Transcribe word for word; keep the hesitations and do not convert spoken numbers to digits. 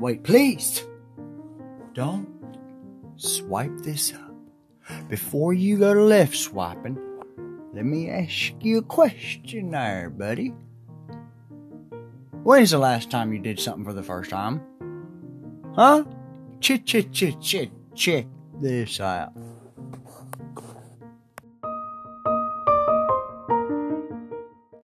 Wait, please. Don't swipe this up. Before you go to left swiping, let me ask you a question there, buddy. When's the last time you did something for the first time? Huh? Ch ch ch ch check this out.